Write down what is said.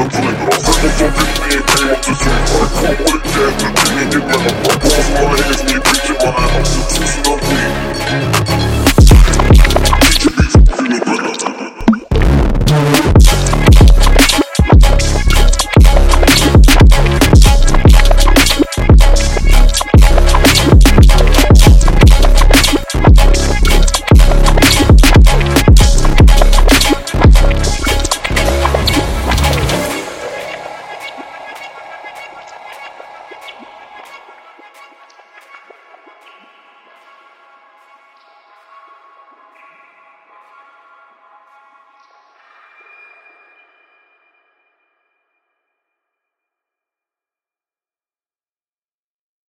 Let's go,